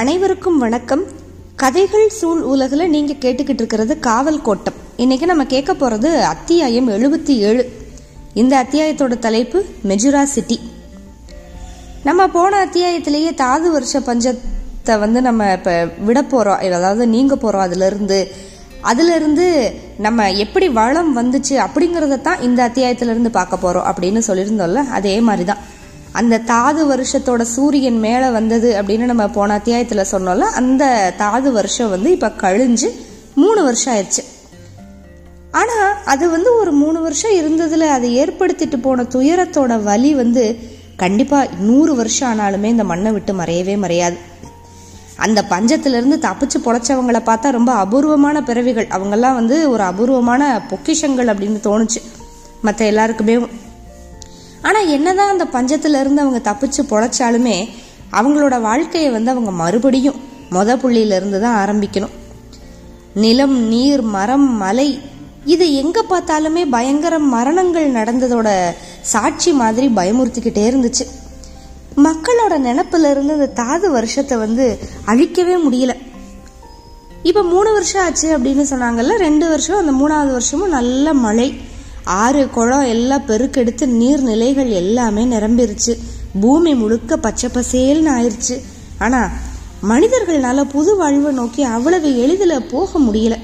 அனைவருக்கும் வணக்கம். கதைகள் சூழ் உலகில் நீங்கள் கேட்டுக்கிட்டு இருக்கிறது காவல் கோட்டம். இன்றைக்கி நம்ம கேட்க போகிறது அத்தியாயம் 77. இந்த அத்தியாயத்தோட தலைப்பு மெஜுரா சிட்டி. நம்ம போன அத்தியாயத்திலேயே தாது வருஷ பஞ்சத்தை வந்து நம்ம இப்போ விட போகிறோம், அதாவது நீங்க போகிறோம். அதுலேருந்து நம்ம எப்படி வளம் வந்துச்சு அப்படிங்கிறத தான் இந்த அத்தியாயத்திலேருந்து பார்க்க போகிறோம் அப்படின்னு சொல்லியிருந்தோம்ல. அதே மாதிரி தான் அந்த தாது வருஷத்தோட சூரியன் மேலே வந்தது அப்படின்னு நம்ம போன அத்தியாயத்தில் சொன்னோம்ல. அந்த தாது வருஷம் வந்து இப்போ கழிஞ்சு 3 வருஷம் ஆயிடுச்சு. ஆனால் அது வந்து ஒரு 3 வருஷம் இருந்ததில் அது ஏற்படுத்திட்டு போன துயரத்தோட வலி வந்து கண்டிப்பாக 100 வருஷம் ஆனாலுமே இந்த மண்ணை விட்டு மறையவே மறையாது. அந்த பஞ்சத்திலேருந்து தப்பிச்சு பொழைச்சவங்களை பார்த்தா ரொம்ப அபூர்வமான பிறவிகள், அவங்கெல்லாம் வந்து ஒரு அபூர்வமான பொக்கிஷங்கள் அப்படின்னு தோணுச்சு மற்ற எல்லாருக்குமே. ஆனால் என்னதான் அந்த பஞ்சத்திலேருந்து அவங்க தப்பிச்சு பொழைச்சாலுமே அவங்களோட வாழ்க்கையை வந்து அவங்க மறுபடியும் புள்ளியிலேருந்து தான் ஆரம்பிக்கணும். நிலம், நீர், மரம், மலை, இது எங்கே பார்த்தாலுமே பயங்கர மரணங்கள் நடந்ததோட சாட்சி மாதிரி பயமுறுத்திக்கிட்டே இருந்துச்சு. மக்களோட நினப்பிலேருந்து அந்த தாது வருஷத்தை வந்து அழிக்கவே முடியல. இப்போ 3 வருஷம் ஆச்சு அப்படின்னு சொன்னாங்கல்ல. 2 வருஷம், அந்த 3ஆவது வருஷமும் நல்ல மழை, ஆறு குளம் எல்லாம் பெருக்கெடுத்து நீர்நிலைகள் எல்லாமே நிரம்பிருச்சு. பூமி முழுக்க பச்சை பசேல்னு ஆயிடுச்சு. ஆனால் மனிதர்களால் புது வாழ்வை நோக்கி அவ்வளவு எளிதில் போக முடியல.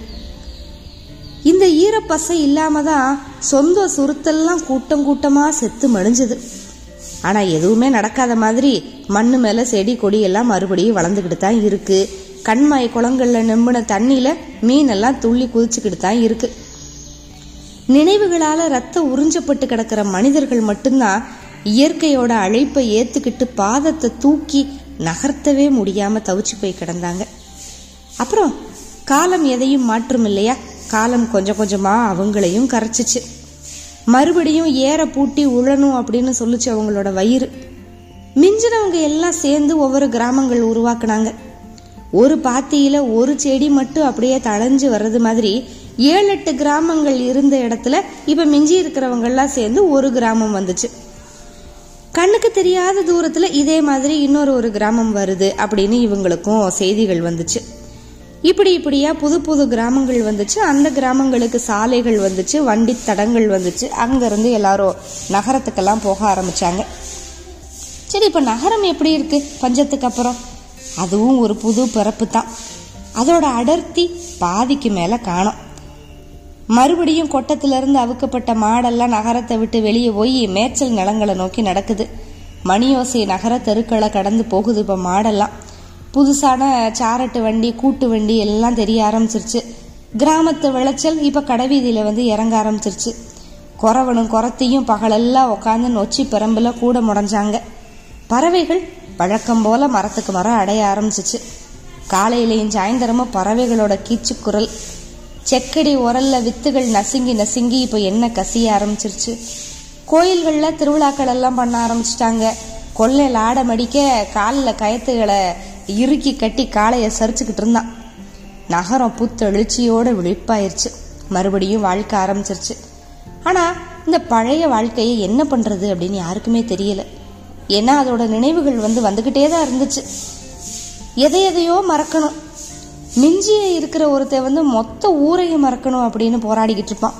இந்த ஈரப்பசை இல்லாம தான் சொந்த சுருத்தெல்லாம் கூட்டம் கூட்டமாக செத்து மடிஞ்சது. ஆனால் எதுவுமே நடக்காத மாதிரி மண்ணு மேலே செடி கொடி எல்லாம் மறுபடியும் வளர்ந்துக்கிட்டு தான் இருக்குது. கண்மாய் குளங்களில் நம்பின தண்ணியில் மீனெல்லாம் துள்ளி குதிச்சுக்கிட்டு தான் இருக்குது. நினைவுகளால் ரத்தம் உறிஞ்சப்பட்டு கிடக்கிற மனிதர்கள் மட்டும்தான் இயற்கையோட அழைப்பை ஏற்றுக்கிட்டு பாதத்தை தூக்கி நகர்த்தவே முடியாமல் தவிச்சு போய் கிடந்தாங்க. அப்புறம் காலம் எதையும் மாற்றும் இல்லையா, காலம் கொஞ்சம் கொஞ்சமாக அவங்களையும் கரைச்சிச்சு. மறுபடியும் ஏற பூட்டி உழணும் அப்படின்னு சொல்லிச்சு அவங்களோட வயிறு. மிஞ்சினவங்க எல்லாம் சேர்ந்து ஒவ்வொரு கிராமங்கள் உருவாக்குனாங்க. ஒரு பாத்தியில் ஒரு செடி மட்டும் அப்படியே தழைஞ்சு வர்றது மாதிரி 7-8 கிராமங்கள் இருந்த இடத்துல இப்போ மிஞ்சி இருக்கிறவங்கெல்லாம் சேர்ந்து ஒரு கிராமம் வந்துச்சு. கண்ணுக்கு தெரியாத தூரத்தில் இதே மாதிரி இன்னொரு கிராமம் வருது அப்படின்னு இவங்களுக்கும் செய்திகள் வந்துச்சு. இப்படியா புது கிராமங்கள் வந்துச்சு. அந்த கிராமங்களுக்கு சாலைகள் வந்துச்சு, வண்டி தடங்கள் வந்துச்சு. அங்கேருந்து எல்லாரும் நகரத்துக்கெல்லாம் போக ஆரம்பித்தாங்க. சரி, இப்போ நகரம் எப்படி இருக்குது பஞ்சத்துக்கு அப்புறம்? அதுவும் ஒரு புது பிறப்பு தான். அதோட அடர்த்தி பாதிக்கு மேலே காணும். மறுபடியும் கொட்டத்திலிருந்து அவுக்கப்பட்ட மாடெல்லாம் நகரத்தை விட்டு வெளியே போய் மேய்ச்சல் நிலங்களை நோக்கி நடக்குது. மணியோசை நகர தெருக்களை கடந்து போகுது இப்போ மாடெல்லாம். புதுசான சாரட்டு வண்டி, கூட்டு வண்டி எல்லாம் தெரிய ஆரம்பிச்சிருச்சு. கிராமத்து விளைச்சல் இப்போ கடைவீதியில் வந்து இறங்க ஆரம்பிச்சிருச்சு. குறவனும் குறத்தையும் பகலெல்லாம் உட்காந்து நொச்சி பரம்பில் கூட முடைஞ்சாங்க. பறவைகள் வழக்கம் போல் மரத்துக்கு மரம் அடைய ஆரம்பிச்சிச்சு. காலையிலையும் சாயந்தரமும் பறவைகளோட கீச்சுக்குரல். செக்கடி உரல்ல வித்துகள் நசுங்கி நசுங்கி இப்போ என்ன கசிய ஆரம்பிச்சிருச்சு. கோயில்களில் திருவிழாக்கள் எல்லாம் பண்ண ஆரம்பிச்சிட்டாங்க. கொள்ளையில் ஆடம் அடிக்க காலில் கயத்துகளை இறுக்கி கட்டி காலையை சரிச்சுக்கிட்டு இருந்தான். நகரம் புத்தெழுச்சியோடு விழிப்பாயிருச்சு. மறுபடியும் வாழ்க்கை ஆரம்பிச்சிருச்சு. ஆனால் இந்த பழைய வாழ்க்கையை என்ன பண்ணுறது அப்படின்னு யாருக்குமே தெரியலை. ஏன்னா அதோட நினைவுகள் வந்துக்கிட்டே தான் இருந்துச்சு. எதையோ மறக்கணும், மிஞ்சிய இருக்கிற ஒருத்தர் மொத்த ஊரையும் மறக்கணும் அப்படின்னு போராடிக்கிட்டு இருப்பான்.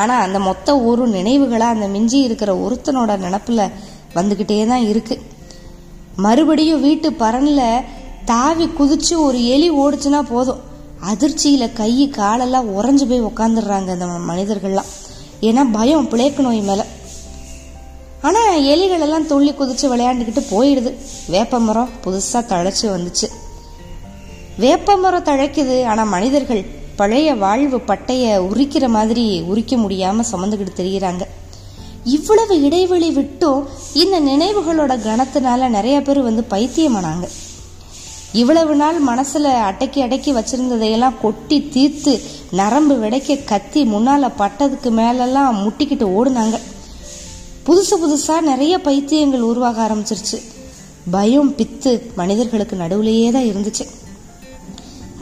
ஆனால் அந்த மொத்த ஊரும் நினைவுகளாக அந்த மிஞ்சி இருக்கிற ஒருத்தனோட நினப்பில் வந்துக்கிட்டே தான் இருக்குது. மறுபடியும் வீட்டு பரனில் தாவி குதிச்சு ஒரு எலி ஓடிச்சுன்னா போதும், அதிர்ச்சியில் கை காலெல்லாம் உறைஞ்சு போய் உக்காந்துடுறாங்க அந்த மனிதர்கள்லாம். ஏன்னா பயம் பிளேக்கு நோய் மேலே. ஆனால் எலிகளெல்லாம் துள்ளி குதிச்சு விளையாண்டுக்கிட்டு போயிடுது. வேப்பமரம் புதுசாக தழைச்சி வந்துச்சு. வேப்பமரம் தழைக்குது. ஆனால் மனிதர்கள் பழைய வாழ்வு பட்டையை உரிக்கிற மாதிரி உரிக்க முடியாமல் சுமந்துக்கிட்டு தெரிகிறாங்க. இவ்வளவு இடைவெளி விட்டும் இந்த நினைவுகளோட கணத்தினால நிறைய பேர் பைத்தியமானாங்க. இவ்வளவு நாள் மனசில் அடக்கி வச்சுருந்ததையெல்லாம் கொட்டி தீர்த்து நரம்பு விடைக்க கத்தி முன்னால் பட்டதுக்கு மேலெல்லாம் முட்டிக்கிட்டு ஓடுனாங்க. புதுசாக நிறைய பைத்தியங்கள் உருவாக ஆரம்பிச்சிருச்சு. பயம் பித்து மனிதர்களுக்கு நடுவுலையே தான் இருந்துச்சு.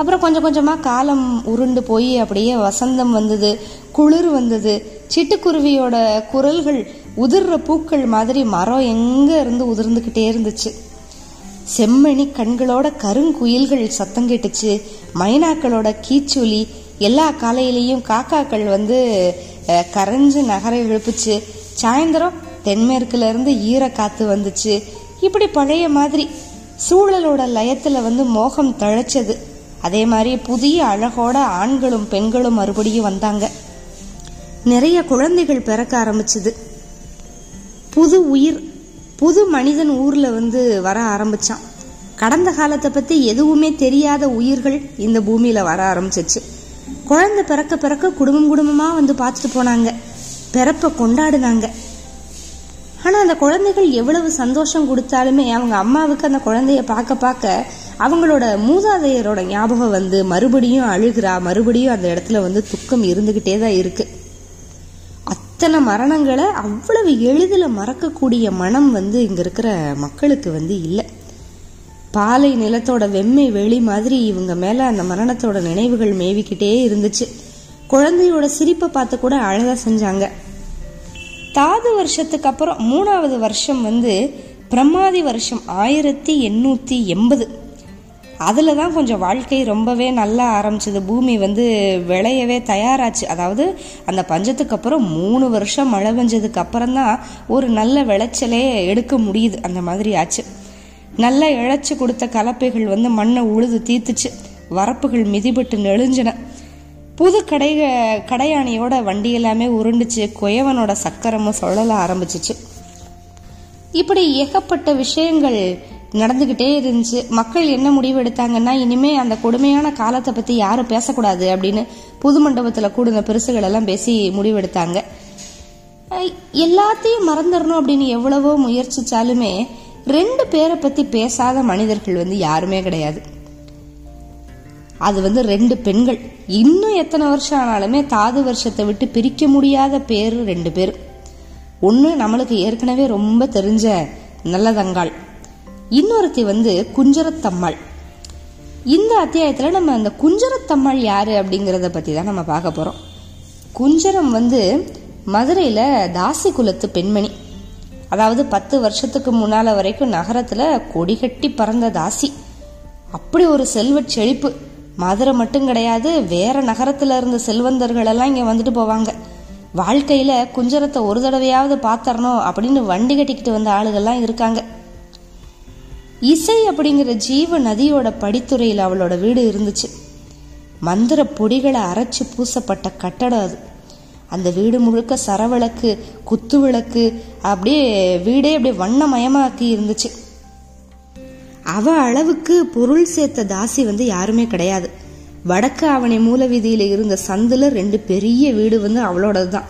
அப்புறம் கொஞ்சம் கொஞ்சமாக காலம் உருண்டு போய் அப்படியே வசந்தம் வந்தது, குளிர் வந்தது. சிட்டுக்குருவியோட குரல்கள் உதிர்ற பூக்கள் மாதிரி மரம் எங்கே இருந்து உதிர்ந்துக்கிட்டே இருந்துச்சு. செம்மணி கண்களோட கருங்குயில்கள் சத்தம் கேட்டுச்சு, மைனாக்களோட கீச்சொலி, எல்லா காலையிலையும் காக்காக்கள் வந்து கரைஞ்சு நகரை எழுப்புச்சு. சாயந்தரம் தென்மேற்குல இருந்து ஈர காத்து வந்துச்சு. இப்படி பழைய மாதிரி சூழலோட லயத்துல வந்து மோகம் தழைச்சது. அதே மாதிரி புதிய அழகோட ஆண்களும் பெண்களும் மறுபடியும் வந்தாங்க. நிறைய குழந்தைகள் பிறக்க ஆரம்பிச்சது. புது உயிர், புது மனிதன் ஊர்ல வந்து வர ஆரம்பிச்சான். கடந்த காலத்தை பத்தி எதுவுமே தெரியாத உயிர்கள் இந்த பூமியில வர ஆரம்பிச்சிச்சு. குழந்தை பிறக்க பிறக்க குடும்பம் குடும்பமா வந்து பார்த்துட்டு போனாங்க, பிறப்பை கொண்டாடினாங்க. ஆனா அந்த குழந்தைகள் எவ்வளவு சந்தோஷம் கொடுத்தாலுமே அவங்க அம்மாவுக்கு அந்த குழந்தைய பார்க்க பார்க்க அவங்களோட மூதாதையரோட ஞாபகம் வந்து மறுபடியும் அழுகிறா, மறுபடியும் அந்த இடத்துல வந்து துக்கம் இருந்துகிட்டே தான் இருக்கு. அத்தனை மரணங்களை அவ்வளவு எளிதில் மறக்கக்கூடிய மனம் வந்து இங்க இருக்கிற மக்களுக்கு வந்து இல்லை. பாலை நிலத்தோட வெம்மை வெளி மாதிரி இவங்க மேல அந்த மரணத்தோட நினைவுகள் மேவிக்கிட்டே இருந்துச்சு. குழந்தையோட சிரிப்பை பார்த்து கூட அழகா செஞ்சாங்க. தாது வருஷத்துக்கு அப்புறம் 3வது வருஷம் வந்து பிரமாதி வருஷம் 1880. அதுல தான் கொஞ்சம் வாழ்க்கை ரொம்பவே நல்லா ஆரம்பிச்சது. பூமி வந்து விளையவே தயாராச்சு. அதாவது அந்த பஞ்சத்துக்கு அப்புறம் 3 வருஷம் மழை பெஞ்சதுக்கு அப்புறம் தான் ஒரு நல்ல விளைச்சலே எடுக்க முடியுது. அந்த மாதிரி ஆச்சு. நல்லா இழைச்சி கொடுத்த கலப்பைகள் வந்து மண்ணை உழுது தீர்த்துச்சு. வரப்புகள் மிதிபட்டு நெளிஞ்சன. புது கடையாணியோட வண்டி எல்லாமே உருண்டுச்சு. குயவனோட சக்கரமும் சொல்லல ஆரம்பிச்சிச்சு. இப்படி ஏகப்பட்ட விஷயங்கள் நடந்துகிட்டே இருந்துச்சு. மக்கள் என்ன முடிவு எடுத்தாங்கன்னா, இனிமே அந்த கொடுமையான காலத்தை பத்தி யாரும் பேசக்கூடாது அப்படின்னு புது மண்டபத்துல கூடுன பெருசுகள் எல்லாம் பேசி முடிவெடுத்தாங்க. எல்லாத்தையும் மறந்துடணும் அப்படின்னு எவ்வளவோ முயற்சிச்சாலுமே 2 பேரை பத்தி பேசாத மனிதர்கள் வந்து யாருமே கிடையாது. அது வந்து 2 பெண்கள். இன்னும் எத்தனை வருஷம் ஆனாலுமே தாது வருஷத்தை விட்டு பிரிக்க முடியாத பேரு 2 பேர். ஒன்று நம்மளுக்கு ஏற்கனவே ரொம்ப தெரிஞ்ச நல்லதங்காள், இன்னொருத்தி வந்து குஞ்சரத்தம்மாள். இந்த அத்தியாயத்தில் நம்ம அந்த குஞ்சரத்தம்மாள் யாரு அப்படிங்கிறத பற்றி தான் நம்ம பார்க்க போகிறோம். குஞ்சரம் வந்து மதுரையில் தாசி குலத்து பெண்மணி. அதாவது 10 வருஷத்துக்கு முன்னால் வரைக்கும் நகரத்தில் கொடிகட்டி பறந்த தாசி. அப்படி ஒரு செல்வ செழிப்பு. மதுரை மட்டும் கிடையாது, வேற நகரத்துல இருந்த செல்வந்தர்கள் எல்லாம் இங்க வந்துட்டு போவாங்க. வாழ்க்கையில குஞ்சரத்தை ஒரு தடவையாவது பாத்தரணும் அப்படின்னு வண்டி கட்டிக்கிட்டு வந்த ஆளுகள்லாம் இருக்காங்க. இசை அப்படிங்கிற ஜீவ நதியோட படித்துறையில் அவளோட வீடு இருந்துச்சு. மந்திர பொடிகளை அரைச்சு பூசப்பட்ட கட்டடம் அது. அந்த வீடு முழுக்க சரவிளக்கு, குத்து விளக்கு, அப்படியே வீடே அப்படியே வண்ணமயமாக்கி இருந்துச்சு. அவ அளவுக்கு பொருள் சேர்த்த தாசி வந்து யாருமே கிடையாது. வடக்கு அவனை மூல வீதியில இருந்த சந்துல 2 பெரிய வீடு வந்து அவளோடது தான்.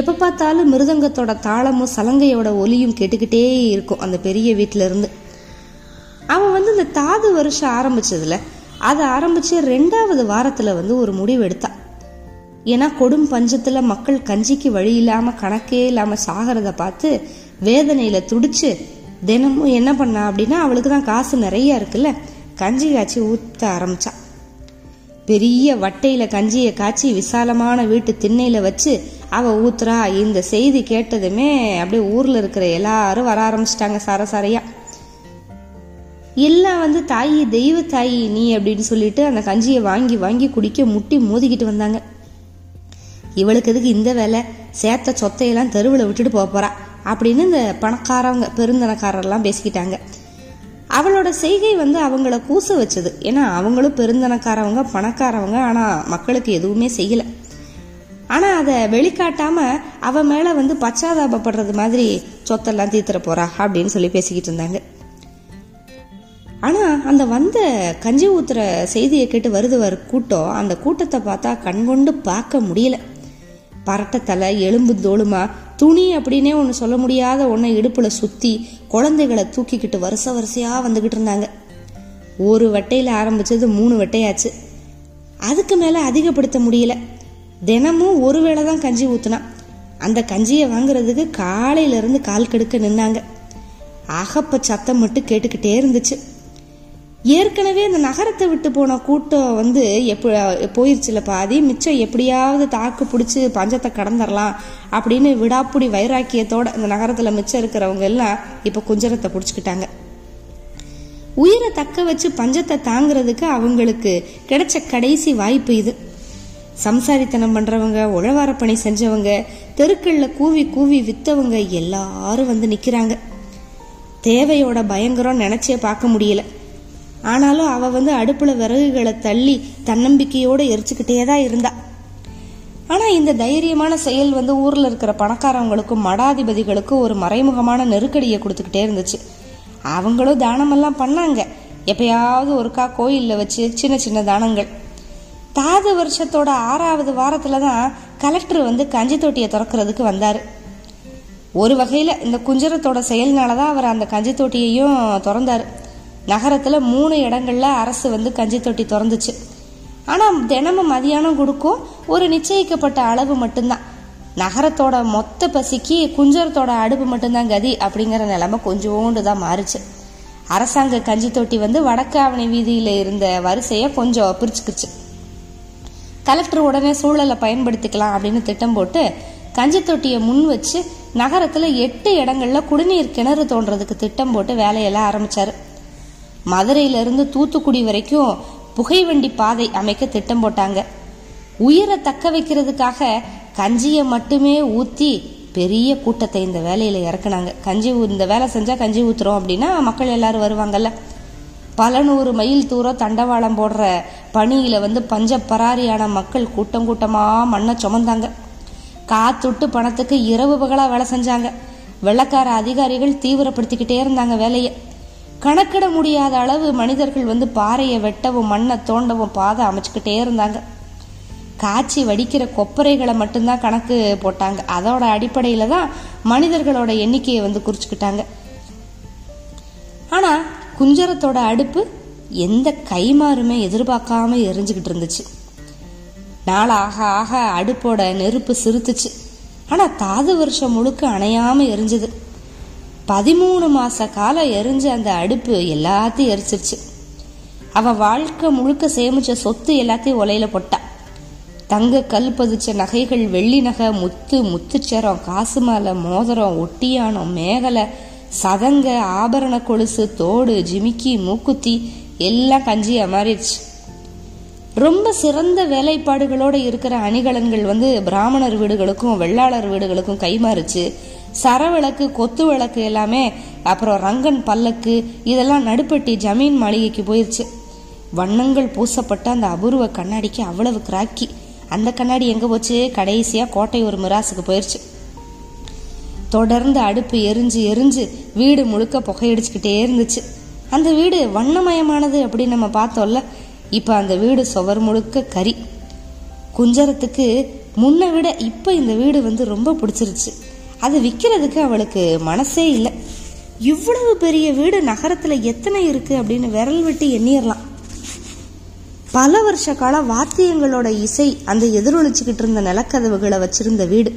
எப்ப பார்த்தாலும் மிருதங்கத்தோட தாளமும் சலங்கையோட ஒலியும் கேட்டுக்கிட்டே இருக்கும் அந்த பெரிய வீட்டுல இருந்து. அவன் வந்து இந்த தாது வருஷம் ஆரம்பிச்சதுல அதை ஆரம்பிச்சு 2வது வாரத்துல வந்து ஒரு முடிவு எடுத்தான். ஏன்னா கொடும் பஞ்சத்துல மக்கள் கஞ்சிக்கு வழி இல்லாம கணக்கே இல்லாம சாகிறத பார்த்து வேதனையில துடிச்சு தினமும் என்ன பண்ணா அப்படின்னா, அவளுக்கு தான் காசு நிறைய இருக்குல்ல, கஞ்சி காய்ச்சி ஊத்த ஆரம்பிச்சா. பெரிய வட்டையில கஞ்சியை காய்ச்சி விசாலமான வீட்டு திண்ணையில வச்சு அவ ஊத்துறா. இந்த செய்தி கேட்டதுமே அப்படியே ஊர்ல இருக்கிற எல்லாரும் வர ஆரம்பிச்சிட்டாங்க சாரசாரையா. எல்லாம் வந்து தாயி, தெய்வ தாயி நீ அப்படின்னு சொல்லிட்டு அந்த கஞ்சியை வாங்கி வாங்கி குடிக்க முட்டி மோதிக்கிட்டு வந்தாங்க. இவளுக்கு எதுக்கு இந்த வேலை, சேர்த்த சொத்தையெல்லாம் தெருவில் விட்டுட்டு போறா அப்படின்னு இந்த பணக்காரவங்க, பெருந்தனக்காரர்லாம் பேசிக்கிட்டாங்க. அவளோட செய்கை வந்து அவங்கள கூச வச்சது. ஏன்னா அவங்களும் பெருந்தனக்காரவங்க, பணக்காரவங்க, ஆனால் மக்களுக்கு எதுவுமே செய்யலை. ஆனால் அதை வெளிக்காட்டாம அவ மேலே வந்து பச்சாதாபப்படுறது மாதிரி சொத்தெல்லாம் தீத்துற போறா அப்படின்னு சொல்லி பேசிக்கிட்டு இருந்தாங்க. ஆனால் அந்த வந்த கஞ்சி ஊத்துற செய்தியை கேட்டு வருது வர கூட்டம், அந்த கூட்டத்தை பார்த்தா கண்கொண்டு பார்க்க முடியல. பரட்டத்தலை, எலும்பு தோளுமா, துணி அப்படின்னே ஒன்று சொல்ல முடியாத ஒன்றை இடுப்பில் சுற்றி குழந்தைகளை தூக்கிக்கிட்டு வருஷ வரிசையாக வந்துக்கிட்டு இருந்தாங்க. ஒரு வட்டையில் ஆரம்பித்தது 3 வட்டையாச்சு. அதுக்கு மேலே அதிகப்படுத்த முடியல. தினமும் ஒரு வேளை தான் கஞ்சி ஊற்றுனா. அந்த கஞ்சியை வாங்கிறதுக்கு காலையிலேருந்து கால் கெடுக்க நின்னாங்க. அகப்ப சத்தம் மட்டும் கேட்டுக்கிட்டே இருந்துச்சு. ஏற்கனவே இந்த நகரத்தை விட்டு போன கூட்டம் வந்து போயிருச்சுல பாதி, மிச்சம் எப்படியாவது தாக்கு பிடிச்சி பஞ்சத்தை கடந்துடலாம் அப்படின்னு விடாப்புடி வைராக்கியத்தோட இந்த நகரத்துல மிச்சம் இருக்கிறவங்க எல்லாம் இப்ப குஞ்சரத்தை பிடிச்சுக்கிட்டாங்க. உயிரை தக்க வச்சு பஞ்சத்தை தாங்கிறதுக்கு அவங்களுக்கு கிடைச்ச கடைசி வாய்ப்பு இது. சம்சாரித்தனம் பண்றவங்க, உழவாரப்பணி செஞ்சவங்க, தெருக்கள்ல கூவி கூவி வித்தவங்க எல்லாரும் வந்து நிக்கிறாங்க. தேவையோட பயங்கரம் நினைச்சே பார்க்க முடியல. ஆனாலும் அவ வந்து அடுப்புல விறகுகளை தள்ளி தன்னம்பிக்கையோட எரிச்சுக்கிட்டேதான் இருந்தா. ஆனா இந்த தைரியமான செயல் வந்து ஊர்ல இருக்கிற பணக்காரவங்களுக்கும் மடாதிபதிகளுக்கும் ஒரு மறைமுகமான நெருக்கடியை கொடுத்துக்கிட்டே இருந்துச்சு. அவங்களும் தானமெல்லாம் பண்ணாங்க. எப்பயாவது ஒருக்கா கோயில்ல வச்சு சின்ன சின்ன தானங்கள். தாது வருஷத்தோட 6வது வாரத்துலதான் கலெக்டர் வந்து கஞ்சி தொட்டியை திறக்கிறதுக்கு வந்தாரு. ஒரு வகையில இந்த குஞ்சரத்தோட செயல்னாலதான் அவர் அந்த கஞ்சி தொட்டியையும் திறந்தாரு. நகரத்துல 3 இடங்கள்ல அரசு வந்து கஞ்சி தொட்டி திறந்துச்சு. ஆனா தினமும் மதியானம் கொடுக்கும், ஒரு நிச்சயிக்கப்பட்ட அளவு மட்டும்தான். நகரத்தோட மொத்த பசிக்கு குஞ்சரத்தோட அடுப்பு மட்டும்தான் கதி. அப்படிங்கிற நிலைமை கொஞ்சோண்டுதான் மாறுச்சு. அரசாங்க கஞ்சி தொட்டி வந்து வடக்காவணி வீதியில இருந்த வரிசைய கொஞ்சம் பிரிச்சுக்குச்சு. கலெக்டர் உடனே சூழலை பயன்படுத்திக்கலாம் அப்படின்னு திட்டம் போட்டு கஞ்சி தொட்டியை முன் வச்சு நகரத்துல 8 இடங்கள்ல குடிநீர் கிணறு தோன்றதுக்கு திட்டம் போட்டு வேலையெல்லாம் ஆரம்பிச்சாரு. மதுரையில இருந்து தூத்துக்குடி வரைக்கும் புகைவண்டி பாதை அமைக்க திட்டம் போட்டாங்க. உயிரை தக்க வைக்கிறதுக்காக கஞ்சியை மட்டுமே ஊற்றி பெரிய கூட்டத்தை இந்த வேலையில் இறக்குனாங்க. கஞ்சி இந்த வேலை செஞ்சால் கஞ்சி ஊற்றுறோம் அப்படின்னா மக்கள் எல்லாரும் வருவாங்கல்ல. பல 100 மைல் தூரம் தண்டவாளம் போடுற பணியில் வந்து பஞ்சப்பராரியான மக்கள் கூட்டம் கூட்டமாக மண்ணை சுமந்தாங்க. காத்துட்டு பணத்துக்கு இரவு பகலாக வேலை செஞ்சாங்க. வெள்ளக்கார அதிகாரிகள் தீவிரப்படுத்திக்கிட்டே இருந்தாங்க வேலையை. கணக்கிட முடியாத அளவு மனிதர்கள் வந்து பாறையை வெட்டவும் மண்ணை தோண்டவும் பாதை அமைச்சுக்கிட்டே இருந்தாங்க. காய்ச்சி வடிக்கிற கொப்பரைகளை மட்டும்தான் கணக்கு போட்டாங்க. அதோட அடிப்படையில தான் மனிதர்களோட எண்ணிக்கையை வந்து குறிச்சுக்கிட்டாங்க. ஆனா குஞ்சரத்தோட அடுப்பு எந்த கைமாறுமே எதிர்பார்க்காம எரிஞ்சுக்கிட்டு இருந்துச்சு. நாளாக ஆக அடுப்போட நெருப்பு சிரித்துச்சு. ஆனா தாது வருஷம் முழுக்க அணையாம எரிஞ்சுது. 13 மாச காலம் எரிஞ்ச அந்த அடுப்பு எல்லாத்தையும் எரிச்சிருச்சு. அவ வாழ்க்கை முழுக்க சேமிச்ச சொத்து எல்லாத்தையும் ஒலையில போட்டா. தங்க கல் பதிச்ச நகைகள், வெள்ளி நகை, முத்து, முத்துச்சரம், காசு மாலை, மோதிரம், ஒட்டியானம், மேகலை, சதங்க, ஆபரண கொலுசு, தோடு, ஜிமிக்கி, மூக்குத்தி எல்லாம் கஞ்சியா மாறிடுச்சு. ரொம்ப சிறந்த வேலைப்பாடுகளோட இருக்கிற அணிகலன்கள் வந்து பிராமணர் வீடுகளுக்கும் வெள்ளாளர் வீடுகளுக்கும் கைமாறுச்சு. சரவிளக்கு, கொத்து விளக்கு எல்லாமே, அப்புறம் ரங்கன் பல்லக்கு இதெல்லாம் நடுப்பட்டி ஜமீன் மாளிகைக்கு போயிடுச்சு. வண்ணங்கள் பூசப்பட்ட அந்த அபூர்வ கண்ணாடிக்கு அவ்வளவு கிராக்கி. அந்த கண்ணாடி எங்கே போச்சு? கடைசியாக கோட்டை ஒரு மிராசுக்கு போயிடுச்சு. தொடர்ந்து அடுப்பு எரிஞ்சு எரிஞ்சு வீடு முழுக்க புகையடிச்சுக்கிட்டே இருந்துச்சு. அந்த வீடு வண்ணமயமானது அப்படின்னு நம்ம பார்த்தோம்ல. இப்போ அந்த வீடு சுவர் முழுக்க கறி. குஞ்சரத்துக்கு முன்னை விட இப்போ இந்த வீடு வந்து ரொம்ப பிடிச்சிருச்சு. அது விற்கிறதுக்கு அவளுக்கு மனசே இல்லை. இவ்வளவு பெரிய வீடு நகரத்துல எத்தனை இருக்கு அப்படின்னு விரல் விட்டு எண்ணிடலாம். பல வருஷ கால வாத்தியங்களோட இசை அந்த எதிரொலிச்சுக்கிட்டு இருந்த நிலக்கதவுகளை வச்சிருந்த வீடு.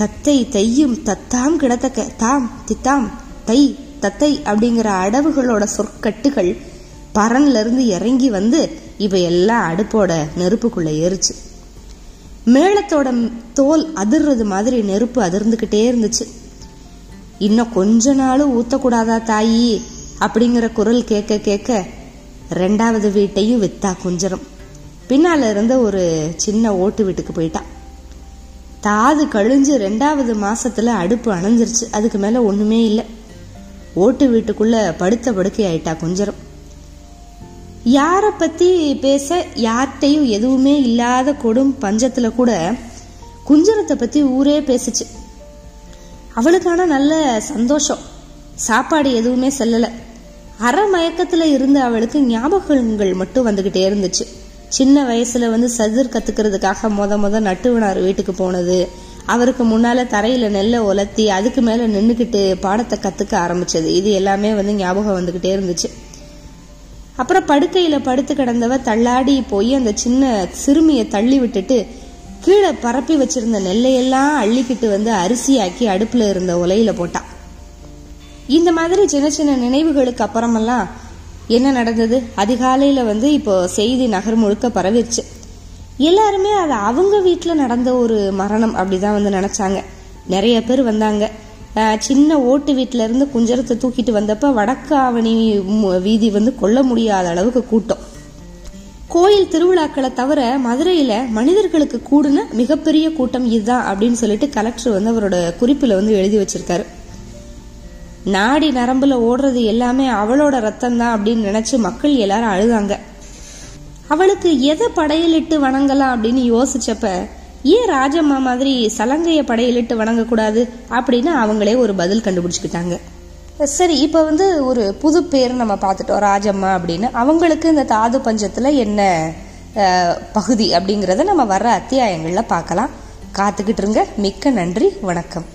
தத்தை தையும் தத்தாம் கிடத்தக்க தாம் தித்தாம் தை தத்தை அப்படிங்கிற அடவுகளோட சொற்கட்டுகள் பரன்ல இருந்து இறங்கி வந்து இப்ப எல்லாம் அடுப்போட நெருப்புக்குள்ள ஏறிச்சு. மேளத்தோட தோல் அதிர்றது மாதிரி நெருப்பு அதிர்ந்துகிட்டே இருந்துச்சு. இன்னும் கொஞ்ச நாளும் ஊத்தக்கூடாதா தாயி அப்படிங்கிற குரல் கேட்க கேட்க 2வது வீட்டையும் வித்தா குஞ்சரம். பின்னால இருந்த ஒரு சின்ன ஓட்டு வீட்டுக்கு போயிட்டா. தாது கழிஞ்சு 2வது மாசத்துல அடுப்பு அணைஞ்சிருச்சு. அதுக்கு மேல ஒண்ணுமே இல்லை. ஓட்டு வீட்டுக்குள்ள படுத்த படுக்கை ஆயிட்டா குஞ்சரம். யாரை பற்றி பேச யார்கிட்டையும் எதுவுமே இல்லாத கொடும் பஞ்சத்தில் கூட குஞ்சரத்தை பற்றி ஊரே பேசிச்சு. அவளுக்கான நல்ல சந்தோஷம். சாப்பாடு எதுவுமே செல்லலை. அரை மயக்கத்தில் இருந்த அவளுக்கு ஞாபகங்கள் மட்டும் வந்துக்கிட்டே இருந்துச்சு. சின்ன வயசில் வந்து சதுர் கற்றுக்கிறதுக்காக முத நட்டுவனார் வீட்டுக்கு போனது, அவருக்கு முன்னால் தரையில் நெல்லை உலர்த்தி அதுக்கு மேலே நின்றுக்கிட்டு பாடத்தை கற்றுக்க ஆரம்பித்தது, இது எல்லாமே வந்து ஞாபகம் வந்துக்கிட்டே இருந்துச்சு. அப்புறம் படுக்கையில் படுத்து கிடந்தவ தள்ளாடி போய் அந்த சின்ன சிறுமியை தள்ளி விட்டுட்டு கீழே பரப்பி வச்சிருந்த நெல்லையெல்லாம் அள்ளிக்கிட்டு வந்து அரிசியாக்கி அடுப்பில் இருந்த உலையில போட்டா. இந்த மாதிரி சின்ன சின்ன நினைவுகளுக்கு அப்புறமெல்லாம் என்ன நடந்தது? அதிகாலையில் வந்து இப்போ செய்தி நகர் முழுக்க பரவிடுச்சு. எல்லாருமே அது அவங்க வீட்டில் நடந்த ஒரு மரணம் அப்படிதான் வந்து நினச்சாங்க. நிறைய பேர் வந்தாங்க. சின்ன ஓட்டு வீட்டிலேருந்து குஞ்சரத்தை தூக்கிட்டு வந்தப்போ வடக்கு ஆவணி வீதி வந்து கொள்ள முடியாத அளவுக்கு கூட்டம். கோயில் திருவிழாக்களை தவிர மதுரையில் மனிதர்களுக்கு கூடுன மிகப்பெரிய கூட்டம் இதுதான் அப்படின்னு சொல்லிட்டு கலெக்டர் வந்து அவரோட குறிப்பில் வந்து எழுதி வச்சிருக்காரு. நாடி நரம்பில் ஓடுறது எல்லாமே அவளோட ரத்தம் தான் அப்படின்னு நினச்சி மக்கள் எல்லாரும் அழுதாங்க. அவளுக்கு எதை படையலிட்டு வணங்கலாம் அப்படின்னு யோசிச்சப்ப, ஏன் ராஜம்மா மாதிரி சலங்கையை படையலிட்டு வணங்கக்கூடாது அப்படின்னு அவங்களே ஒரு பதில் கண்டுபிடிச்சிக்கிட்டாங்க. சரி, இப்போ வந்து ஒரு புது பேர் நம்ம பார்த்துட்டோம் ராஜம்மா அப்படின்னு. அவங்களுக்கு இந்த தாது பஞ்சத்தில் என்ன பகுதி அப்படிங்கிறத நம்ம வர்ற அத்தியாயங்களில் பார்க்கலாம். காத்துக்கிட்டு இருங்க. மிக்க நன்றி. வணக்கம்.